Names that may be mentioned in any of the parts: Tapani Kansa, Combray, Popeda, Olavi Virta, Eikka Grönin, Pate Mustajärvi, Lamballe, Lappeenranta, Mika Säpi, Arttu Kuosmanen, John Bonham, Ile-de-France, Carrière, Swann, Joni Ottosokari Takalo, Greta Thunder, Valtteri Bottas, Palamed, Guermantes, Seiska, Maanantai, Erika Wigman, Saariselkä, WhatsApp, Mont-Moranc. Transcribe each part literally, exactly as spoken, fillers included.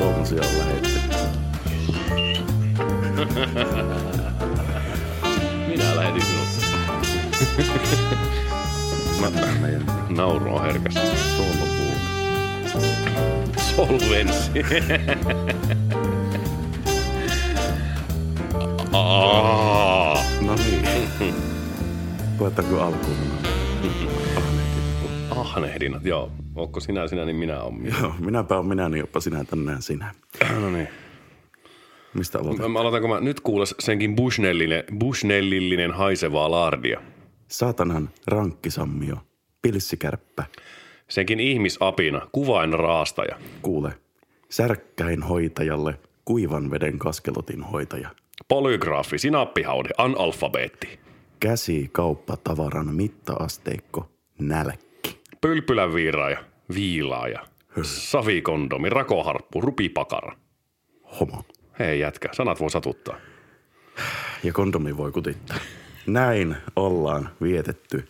tommosia on lähetetty. Minä lähetin sinut. Mä tämän meidän naurua herkästi. Solvuu. Solvenssi. Aaaa. No niin. Koettaanko alkuun? Ahnehdinat. Ahnehdinat, joo. Ootko sinä sinä, niin minä oon minä. Joo, minäpä oon minä, niin oppa sinä tänään sinä. No niin. Mistä aloitetaan? Mä aloitanko mä nyt kuules senkin bushnellinen, bushnellillinen haisevaa laardia. Saatanan rankkisammio, pilssikärppä. Senkin ihmisapina, kuvain raastaja. Kuule, särkkäin hoitajalle, kuivan veden kaskelotin hoitaja. Polygraafi, sinappihaude, analfabeetti. Käsi kauppatavaran mittaasteikko, nälkki. Pylpylän viiraaja, viilaaja. Höh. Savikondomi, rakoharppu, rupipakara. Homo. Hei jätkä, sanat voi satuttaa. Ja kondomi voi kutittaa. Näin ollaan vietetty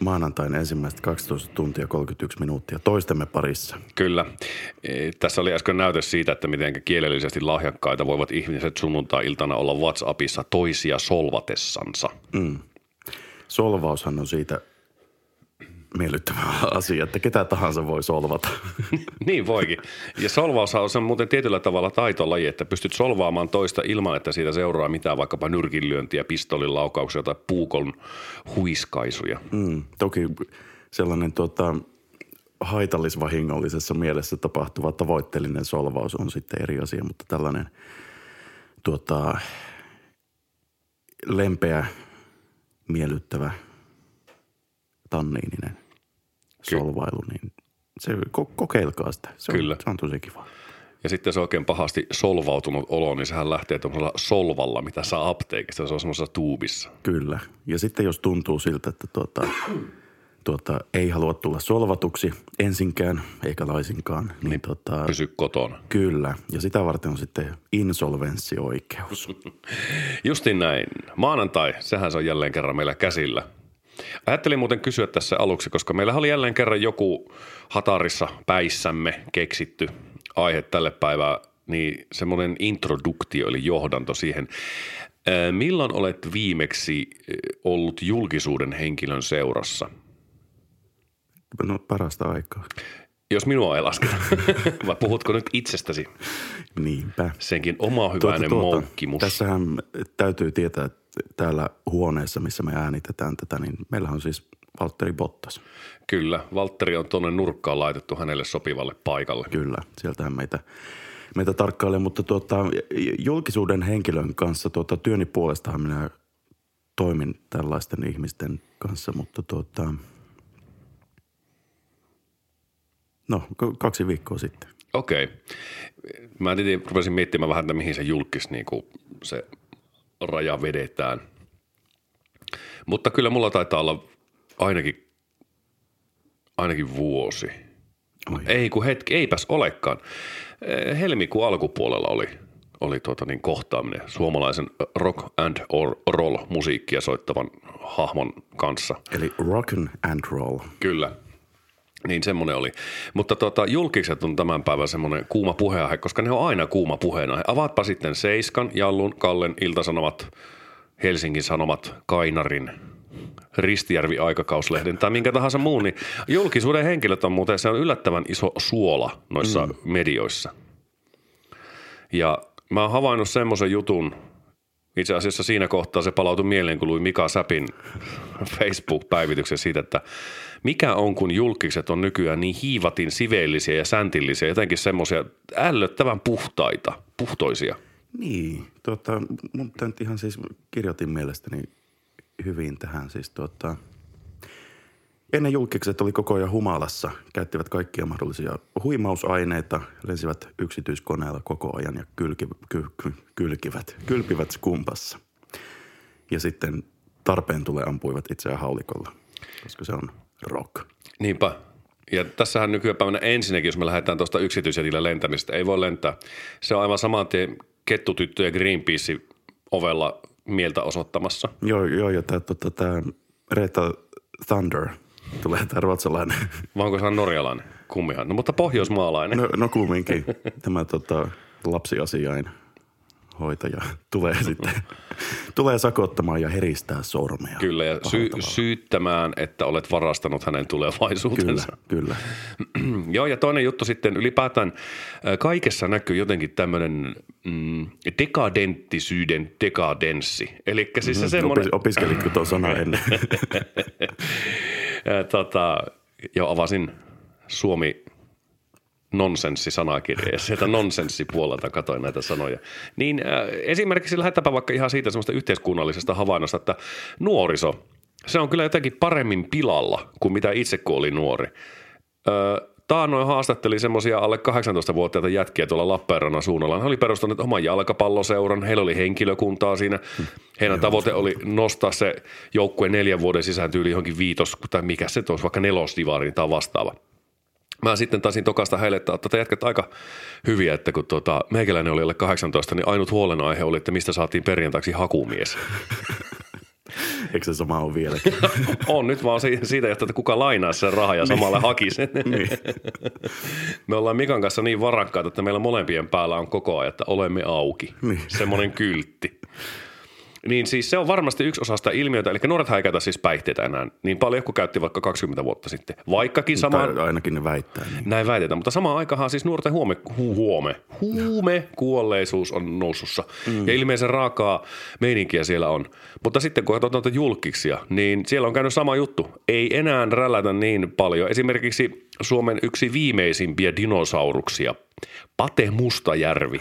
maanantain ensimmäistä kaksitoista tuntia kolmekymmentäyksi minuuttia toistemme parissa. Kyllä. E, tässä oli äsken näytös siitä, että miten kielellisesti lahjakkaita voivat ihmiset sunnuntai-iltana olla WhatsAppissa toisia solvatessansa. Mm. Solvaushan on siitä miellyttävä asia, että ketä tahansa voi solvata. Niin voikin. Ja solvaushan on muuten tietyllä tavalla taitolaji, että pystyt solvaamaan toista ilman, että siitä seuraa mitään vaikkapa nyrkinlyöntiä, pistoolilaukauksia tai puukon huiskaisuja. Mm, toki sellainen tuota, haitallisvahingollisessa mielessä tapahtuva tavoitteellinen solvaus on sitten eri asia, mutta tällainen tuota, lempeä, miellyttävä tanniininen solvailu, niin se ko- kokeilkaa sitä. Se on, se on tosi kiva. Ja sitten se oikein pahasti solvautunut olo, niin sehän lähtee tuollaisella solvalla, mitä saa apteekista. Se on semmoisessa tuubissa. Kyllä. Ja sitten jos tuntuu siltä, että tuota, tuota, ei halua tulla solvatuksi ensinkään eikä laisinkaan. Niin, niin tuota, pysy kotona. Kyllä. Ja sitä varten on sitten insolvenssioikeus. Justiin näin. Maanantai, sehän se on jälleen kerran meillä käsillä. Ajattelin muuten kysyä tässä aluksi, koska meillä oli jälleen kerran joku hatarissa päissämme keksitty aihe tälle päivää, niin semmoinen introduktio eli johdanto siihen. Milloin olet viimeksi ollut julkisuuden henkilön seurassa? No parasta aikaa. Jos minua ei lasketa. Vai puhutko nyt itsestäsi? Niinpä. Senkin oma hyväinen tuota, tuota, moukkimus. Tässähän täytyy tietää, että täällä huoneessa, missä me äänitetään tätä, niin meillähän on siis Valtteri Bottas. Kyllä, Valtteri on tuonne nurkkaan laitettu hänelle sopivalle paikalle. Kyllä, sieltähän meitä, meitä tarkkailee, mutta tuota, julkisuuden henkilön kanssa, tuota, työni puolestahan minä toimin tällaisten ihmisten kanssa, mutta tuota, no kaksi viikkoa sitten. Okei. Mä tietenkin rupesin miettimään vähän, että mihin se julkis niin kuin se raja vedetään. Mutta kyllä mulla taitaa olla ainakin, ainakin vuosi. Oi. Ei kun hetki, eipäs olekaan. Helmikuun alkupuolella oli, oli tuota niin kohtaaminen suomalaisen rock and roll musiikkia soittavan hahmon kanssa. Eli rock and roll. Kyllä. Niin semmoinen oli. Mutta tuota, julkiset on tämän päivän semmoinen kuuma puheenaihe, koska ne on aina kuuma puheenaihe. Avaatpa sitten Seiskan, Jallun, Kallen, Iltasanomat, Helsingin Sanomat, Kainarin, Ristijärvi-aikakauslehden tai minkä tahansa muun, niin julkisuuden henkilöt on muuten, se on yllättävän iso suola noissa mm. medioissa. Ja mä oon havainnut semmoisen jutun, itse asiassa siinä kohtaa se palautui mieleen, kun luin Mika Säpin Facebook-päivityksen siitä, että mikä on, kun julkikset on nykyään niin hiivatin siveellisiä ja säntillisiä, jotenkin semmoisia ällöttävän puhtaita, puhtoisia. Niin, tuota, mun nyt ihan siis kirjoitin mielestäni hyvin tähän siis tuota, ennen julkikset oli koko ajan humalassa, käyttivät kaikkia mahdollisia huimausaineita, lensivät yksityiskoneella koko ajan ja kylki, ky, ky, kylkivät, kylpivät skumpassa. Ja sitten tarpeen tulee ampuivat itseään haulikolla, koska se on rock. Niinpä. Ja tässähän nykypäivänä ensinnäkin, jos me lähdetään tuosta yksityisjätillä lentämistä, ei voi lentää. Se on aivan saman tien kettutyttö ja Greenpeace ovella mieltä osoittamassa. Joo, joo ja tämä tota, Greta Thunder tulee tämä ruotsalainen. Vai onko se norjalainen? Kummihan, no mutta pohjoismaalainen. No, no kumminkin. Tämä tota, lapsiasiain hoitaja tulee sitten tulee sakottamaan ja heristää sormea. Kyllä, ja sy- syyttämään, että olet varastanut hänen tulevaisuutensa. Kyllä, kyllä. Joo, ja toinen juttu sitten ylipäätään kaikessa näkyy jotenkin tämmöinen mm, dekadenttisyyden dekadenssi. Elikkä siis se semmoinen... Opis, opiskelitko tuon sanan ennen? tota, joo, avasin Suomi... nonsenssi-sanakirja ja sieltä nonsenssipuolelta katsoin näitä sanoja. Niin äh, esimerkiksi lähdetäänpä vaikka ihan siitä semmoista yhteiskunnallisesta havainnosta, että nuoriso, se on kyllä jotenkin paremmin pilalla kuin mitä itse kun oli nuori. Öö, Taanoin haastatteli semmoisia alle kahdeksantoistavuotiaita jätkiä tuolla Lappeenrannan suunnalla. He oli perustaneet oman jalkapalloseuran, heillä oli henkilökuntaa siinä. Heidän tavoite oli nostaa se joukkue neljän vuoden sisään tyyli johonkin viitos, tai mikä se olisi, vaikka nelosdivariin tai vastaava. Mä sitten taisin tokaista heille, että te jätkät aika hyviä, että kun tuota, meikäläinen oli alle kahdeksantoista, niin ainut huolenaihe oli, että mistä saatiin perjantaiksi hakumies. Eikö se sama ole vieläkin? On, nyt vaan siitä, että kuka lainaa sen rahaa ja samalla hakisi. Niin. Me ollaan Mikan kanssa niin varakkaita, että meillä molempien päällä on koko ajan, että olemme auki. Niin. Semmoinen kyltti. Niin siis se on varmasti yksi osa sitä ilmiötä, eli nuorethan ei käytä siis päihteitä enää niin paljon, kun käytti vaikka kaksikymmentä vuotta sitten. Vaikkakin samaan... Tai ainakin ne väittää. Niin. Näin väitetään, mutta samaan aikaan siis nuorten huome, huome, huume kuolleisuus on noussussa. Mm. Ja ilmeisen raakaa meininkiä siellä on. Mutta sitten kun katsotaan noita julkkiksia, niin siellä on käynyt sama juttu. Ei enää rällätä niin paljon. Esimerkiksi Suomen yksi viimeisimpiä dinosauruksia, Pate Mustajärvi.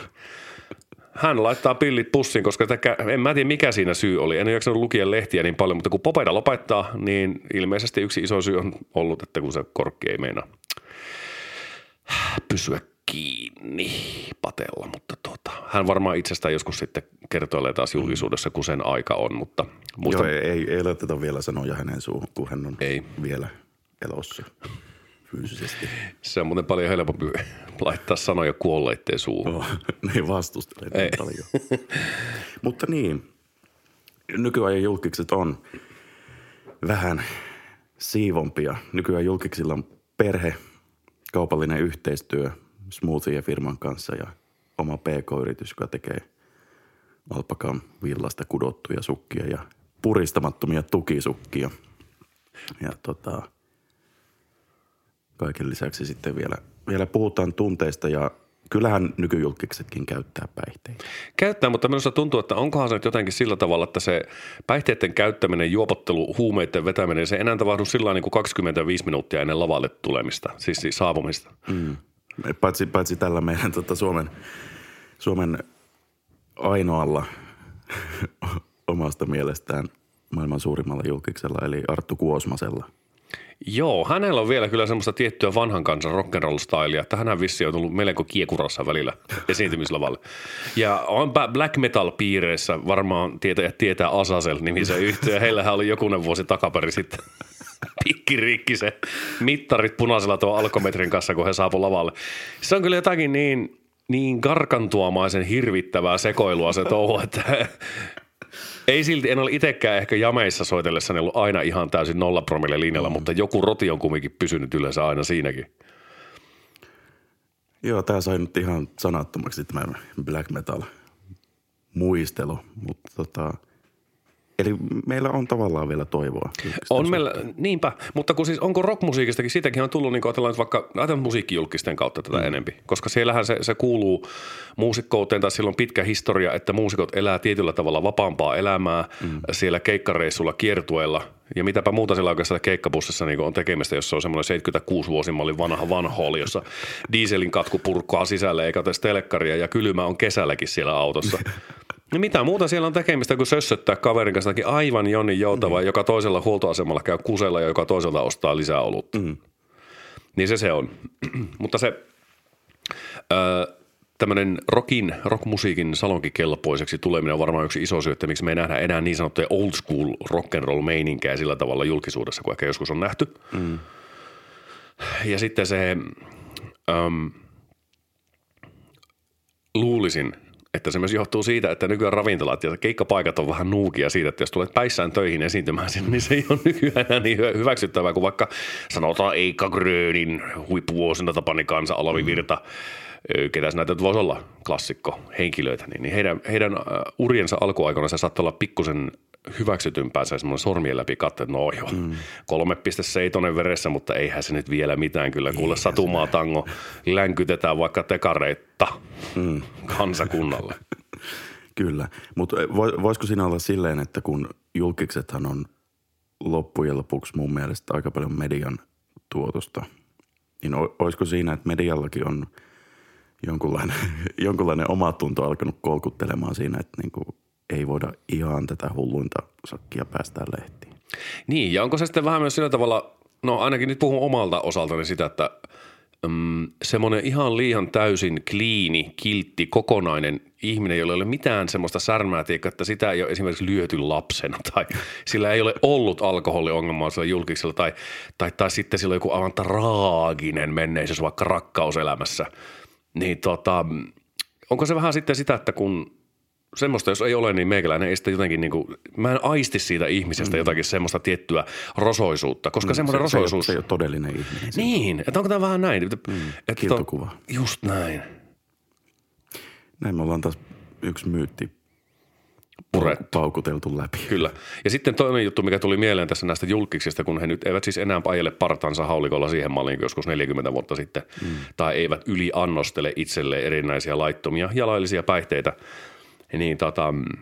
Hän laittaa pillit pussiin, koska täkä, en mä tiedä mikä siinä syy oli. En ole jaksanut lukien lehtiä niin paljon, mutta kun Popeda lopettaa, niin ilmeisesti yksi iso syy on ollut, että kun se korkki ei meinaa pysyä kiinni Patella. Mutta tuota, hän varmaan itsestään joskus sitten kertoilee taas julkisuudessa, kun sen aika on. Mutta muistan, joo, ei, ei laiteta vielä sanoja hänen suuhun, kun hän on ei. vielä elossa. Fyysisesti. Se on muuten paljon helpompi laittaa sanoja kuolleitteen suuhun. No, niin vastustelevat niin paljon. Mutta niin, nykyajan julkikset on vähän siivompia. Nykyään julkiksilla on perhe, kaupallinen yhteistyö smoothie-firman kanssa ja oma pee koo-yritys, joka tekee alpakan villasta kudottuja sukkia ja puristamattomia tukisukkia. Ja tota... Kaiken lisäksi sitten vielä, vielä puhutaan tunteista ja kyllähän nykyjulkiksetkin käyttää päihteitä. Käyttää, mutta minusta tuntuu, että onkohan se nyt jotenkin sillä tavalla, että se päihteiden käyttäminen, juopottelu, huumeiden vetäminen, se ei enää tapahdu sillä niin kuin kaksikymmentäviisi minuuttia ennen lavalle tulemista, siis saapumista. Mm. Paitsi, paitsi tällä meidän tota, Suomen, Suomen ainoalla omasta mielestään maailman suurimmalla julkiksella eli Arttu Kuosmasella. Joo, hänellä on vielä kyllä semmoista tiettyä vanhan kansan rock'n'roll-stylia, että hänhän vissi on tullut melko kiekurassa välillä esiintymislavalle. Ja on black metal-piireissä varmaan tietäjät tietää Azazel-nimisen yhtyeen. Heillähän oli jokunen vuosi takaperi sitten pikkirikki se mittarit punaisella tuon alkometrin kanssa, kun he saapuivat lavalle. Se on kyllä jotakin niin, niin gargantuamaisen hirvittävää sekoilua se touhu, että... Ei silti, en ole itsekään ehkä jameissa soitellessani ollut aina ihan täysin nollapromille linjalla, mm. mutta joku roti on kumminkin pysynyt yleensä aina siinäkin. Joo, tämä sai nyt ihan sanattomaksi tämä black metal muistelu, mutta tota, eli meillä on tavallaan vielä toivoa. On meillä, niinpä, mutta kun siis onko rockmusiikistakin, siitäkin on tullut, niin kuin ajatellaan vaikka ajatellaan musiikkijulkisten kautta tätä mm. enempi, koska siellähän se, se kuuluu muusikkouteen tai sillä on pitkä historia, että muusikot elää tietyllä tavalla vapaampaa elämää mm. siellä keikkareissulla, kiertueella ja mitäpä muuta siellä oikeastaan keikkabussissa niin on tekemistä, jossa on semmoinen seitsemänkymmentäkuusi-vuosimallin vanha vanhooli, jossa dieselin katku purkkaa sisälle eikä otes telkkaria ja kylmä on kesälläkin siellä autossa. No mitä muuta siellä on tekemistä kuin sössöttää kaverin kanssa aivan Joni Joutava, mm. joka toisella huoltoasemalla käy kusella ja joka toiselta ostaa lisää olutta. Mm. Niin se se on. Mutta se öö, tämmöinen rockin, rockmusiikin salonkikelpoiseksi tuleminen on varmaan yksi iso syy, että miksi me ei nähdä enää niin sanottuja old school rock'n'roll meininkää sillä tavalla julkisuudessa, kuin ehkä joskus on nähty. Mm. Ja sitten se, öö, luulisin... Että se myös johtuu siitä, että nykyään ravintolat ja keikkapaikat on vähän nuukia siitä, että jos tulet päissään töihin esiintymään sinne, niin se ei ole nykyään enää niin hyväksyttävää kuin vaikka sanotaan Eikka Grönin huippuvuosina Tapani Kansa, Olavi Virta, ketä sinä näytät voisi olla klassikko henkilöitä, niin heidän, heidän uriensa alkuaikoina se saattaa olla pikkusen hyväksytympää se semmoinen sormien läpi katso, että no joo, mm. kolme pilkku seitsemän veressä, mutta eihän se nyt vielä mitään kyllä. Kuule eihän satumaa tango, länkytetään vaikka tekareita mm. kansakunnalle. Kyllä, mutta voisiko siinä olla silleen, että kun julkiksethan on loppujen lopuksi mun mielestä aika paljon median tuotosta, niin olisiko siinä, että mediallakin on jonkunlainen, jonkunlainen omatunto alkanut kolkuttelemaan siinä, että niin kuin ei voida ihan tätä hulluinta sakkia päästään lehtiin. Niin, ja onko se sitten vähän myös sillä tavalla, no ainakin nyt puhun omalta osaltani sitä, että mm, semmoinen ihan liian täysin kliini, kiltti, kokonainen ihminen, jolla ei ole mitään semmoista särmää, että sitä ei ole esimerkiksi lyöty lapsena tai sillä ei ole ollut alkoholiongelmaa sillä julkiksella tai, tai, tai sitten sillä on joku aivan traaginen menneisyys vaikka rakkauselämässä, niin tota, onko se vähän sitten sitä, että kun semmoista, jos ei ole, niin meikäläinen ei sitä jotenkin niin kuin, mä en aisti siitä ihmisestä mm. jotakin semmoista tiettyä rosoisuutta, koska mm, semmoinen se, rosoisuus. Se ei ole todellinen ihminen. Niin, että onko tämä vähän näin? Mm, että kiltokuva. On, just näin. Näin me ollaan taas yksi myytti purettu, paukuteltu läpi. Kyllä. Ja sitten toinen juttu, mikä tuli mieleen tässä näistä julkiksista, kun he nyt eivät siis enää ajele partaansa haulikolla siihen malliin joskus neljäkymmentä vuotta sitten, mm. tai eivät yliannostele itselleen erinäisiä laittomia ja laillisia päihteitä, niin tota, mä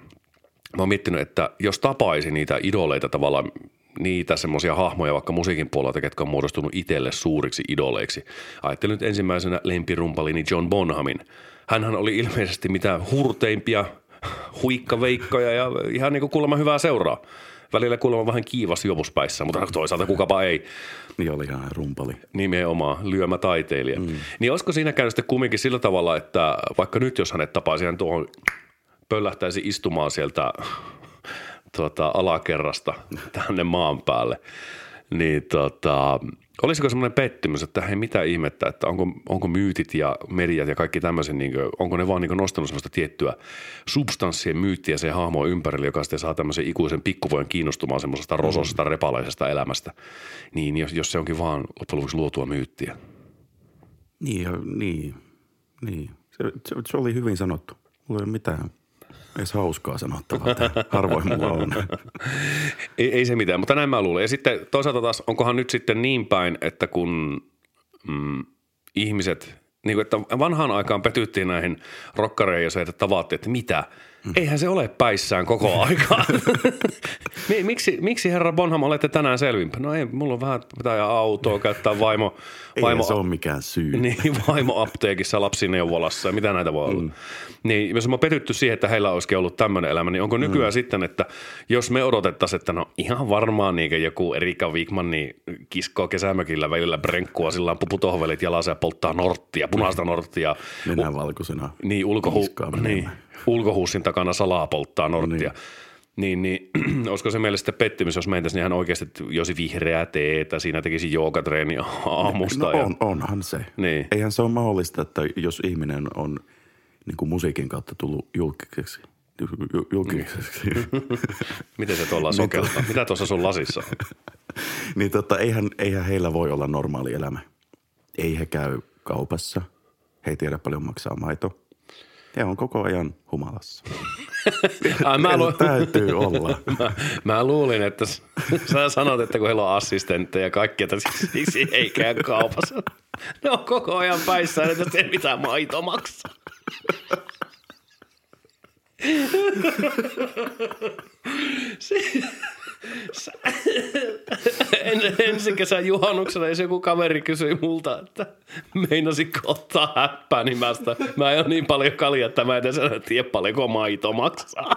oon miettinyt, että jos tapaisi niitä idoleita tavallaan, niitä semmoisia hahmoja vaikka musiikin puolelta, ketkä on muodostunut itselle suuriksi idoleiksi. Ajattelin nyt ensimmäisenä lempirumpalini John Bonhamin. Hänhän oli ilmeisesti mitä hurteimpia huikkaveikkoja ja ihan niin kuin kuulemma hyvää seuraa. Välillä kuulemma vähän kiivas juopuspäissä, mutta toisaalta kukapa ei. Niin oli ihan rumpali. Nimenomaan, lyömä taiteilija. Mm. Niin olisiko siinä käynyt sitten kumminkin sillä tavalla, että vaikka nyt jos hänet tapaisi hän tuohon pöllähtäisi istumaan sieltä tuota, alakerrasta tänne maan päälle, niin tota, olisiko semmoinen pettymys, että hei mitä ihmettä, että onko, onko myytit ja mediat ja kaikki tämmöisen, niin kuin, onko ne vaan niin kuin nostanut semmoista tiettyä substanssien myyttiä se hahmo ympärille, joka sitten saa tämmöisen ikuisen pikkuvojen kiinnostumaan semmoisesta rososesta repalaisesta elämästä, niin jos, jos se onkin vaan loppujen lopuksi luotua myyttiä. Niin, niin, niin. Se, se, se oli hyvin sanottu. Mulla ei ole mitään edes hauskaa sanottavaa. Harvoin mulla on. ei, ei se mitään, mutta näin mä luulen. Ja sitten toisaalta taas, onkohan nyt sitten niin päin, että kun mm, ihmiset, niin kuin että vanhaan aikaan petyttiin näihin rokkareihin ja se, että tavattiin, että mitä? Mm. Eihän se ole päissään koko aikaa. miksi, miksi herra Bonham olette tänään selvimpä? No ei, mulla on vähän pitää autoa käyttää vaimo. vaimo ei se ole mikään syy. Niin, vaimo apteekissa, lapsineuvolassa ja mitä näitä voi olla. Mm. Niin, jos mä oon petytty siihen, että heillä olisikin ollut tämmöinen elämä, niin onko nykyään mm. sitten, että jos me odotettaisiin, että no ihan varmaan niin joku Erika Wigman niin kiskoo kesämökillä välillä brenkkua, sillä on puputohvelit jalassa ja polttaa norttia, punaista norttia. Mennään u- valkoisena. Niin, ulkohu- niin, ulkohuussin takana salaa polttaa norttia. Niin. Niin, niin olisiko se meille sitten pettymys, jos mentäisiin ihan oikeasti, josi vihreää teetä, siinä tekisi joogatreeni aamusta. No ja on, onhan se. Niin. Eihän se ole mahdollista, että jos ihminen on niin kuin musiikin kautta tullut julkiseksi. Julkiseksi. Miten se tuolla sokeltaa? Mitä tuossa sun lasissa on? Niin totta, eihän, eihän heillä voi olla normaali elämä. Ei he käy kaupassa. He ei tiedä paljon maksaa maito. He on koko ajan humalassa. Ai, mä lu- täytyy olla. Mä, mä luulin, että sä sanot, että kun heillä on assistentteja ja kaikkea, että siksi ei käy kaupassa. Ne on koko ajan päissään, että ei mitään maito maksaa. Ensi kesän juhannuksena, jos joku kaveri kysyi multa, että meinasitko ottaa häppää, niin mä, sitä, mä en ole niin paljon kaljaa, että mä en tiedä, että tiedä paljonko maito maksaa.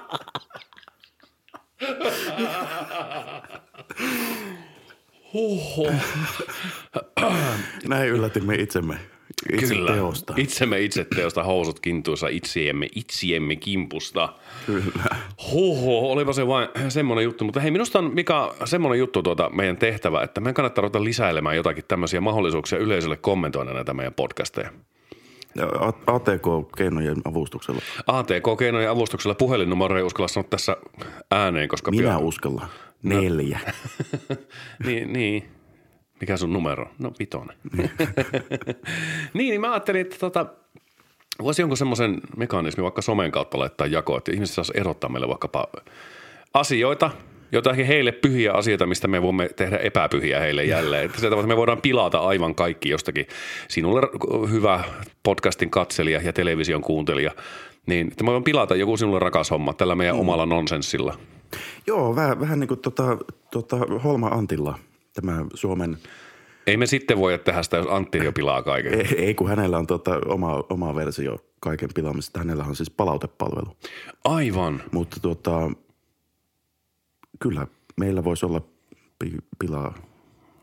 Huhhuh. Näin yllätimme itsemme. Itse Kyllä. Teosta. Itsemme itse teosta, housut kintuissa, itsiemme, itsiemme kimpusta. Kyllä. Hoho, olipa se vain semmoinen juttu. Mutta hei, minusta on, Mika, semmoinen juttu tuota meidän tehtävä, että meidän kannattaa ruveta lisäilemään jotakin tämmöisiä mahdollisuuksia yleisölle kommentoida näitä meidän podcasteja. A T K-keinojen avustuksella. A T K-keinojen avustuksella puhelinnumero ei uskalla sanoa tässä ääneen, koska... Minä pian... uskallan. Neljä. No. niin, niin. Mikä sun numero? No vitonen. niin, niin mä ajattelin, että tota, voisi jonkun semmoisen mekanismin vaikka somen kautta laittaa jakoon, että ihmiset saisi erottaa meille vaikkapa asioita, jotakin heille pyhiä asioita, mistä me voimme tehdä epäpyhiä heille jälleen. Sillä tavalla me voidaan pilata aivan kaikki jostakin. Sinulle hyvä podcastin katselija ja television kuuntelija, niin että me voidaan pilata joku sinulle rakas homma tällä meidän mm. omalla nonsenssilla. Joo, vähän, vähän niin kuin tota, tota Holma Antilla, tämä Suomen... Ei me sitten voi tehdä sitä, jos Antti jo pilaa kaiken. Ei, ei kun hänellä on tota oma, oma versio kaiken pilaamisesta. Hänellä on siis palautepalvelu. Aivan. Mutta tota... Kyllä, meillä voisi olla pi- pilaa,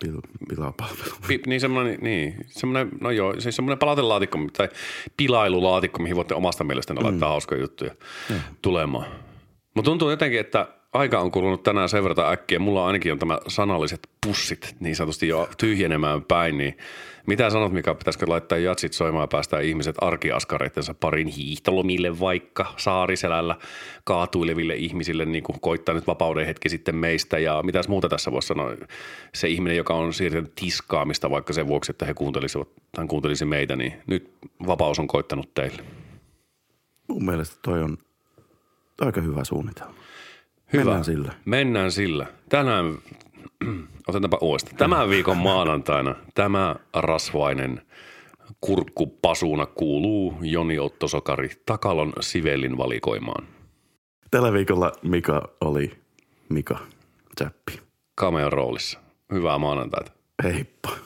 pil- pilapalvelu. Pi- niin semmoinen, niin, semmoinen, no joo, siis semmoinen palautelaatikko tai pilailulaatikko, mihin voitte omasta mielestänne mm. laittaa hauskoja juttuja mm. tulemaan. Mutta tuntuu jotenkin, että aika on kulunut tänään sen verran äkkiä. Mulla ainakin on tämä sanalliset pussit niin sanotusti jo tyhjenemään päin, niin mitä sanot, Mika, pitäisikö laittaa jatsit soimaan ja päästää ihmiset arkiaskareittensa parin hiihtolomille vaikka Saariselällä kaatuileville ihmisille, niin kuin koittaa nyt vapauden hetki sitten meistä ja mitäs muuta tässä voisi sanoa. Se ihminen, joka on siirtynyt tiskaamista vaikka sen vuoksi, että he kuuntelisivat, hän kuuntelisi meitä, niin nyt vapaus on koittanut teille. Mun mielestä toi on aika hyvä suunnitelma. Hyvä. Mennään sillä. Mennään sillä. Tänään, otetaanpa uudestaan. Tämän viikon maanantaina tämä rasvainen kurkkupasuna kuuluu Joni Ottosokari Takalon Sivellin valikoimaan. Tällä viikolla Mika oli Mika Säpi. Kameon roolissa. Hyvää maanantaita. Heippa.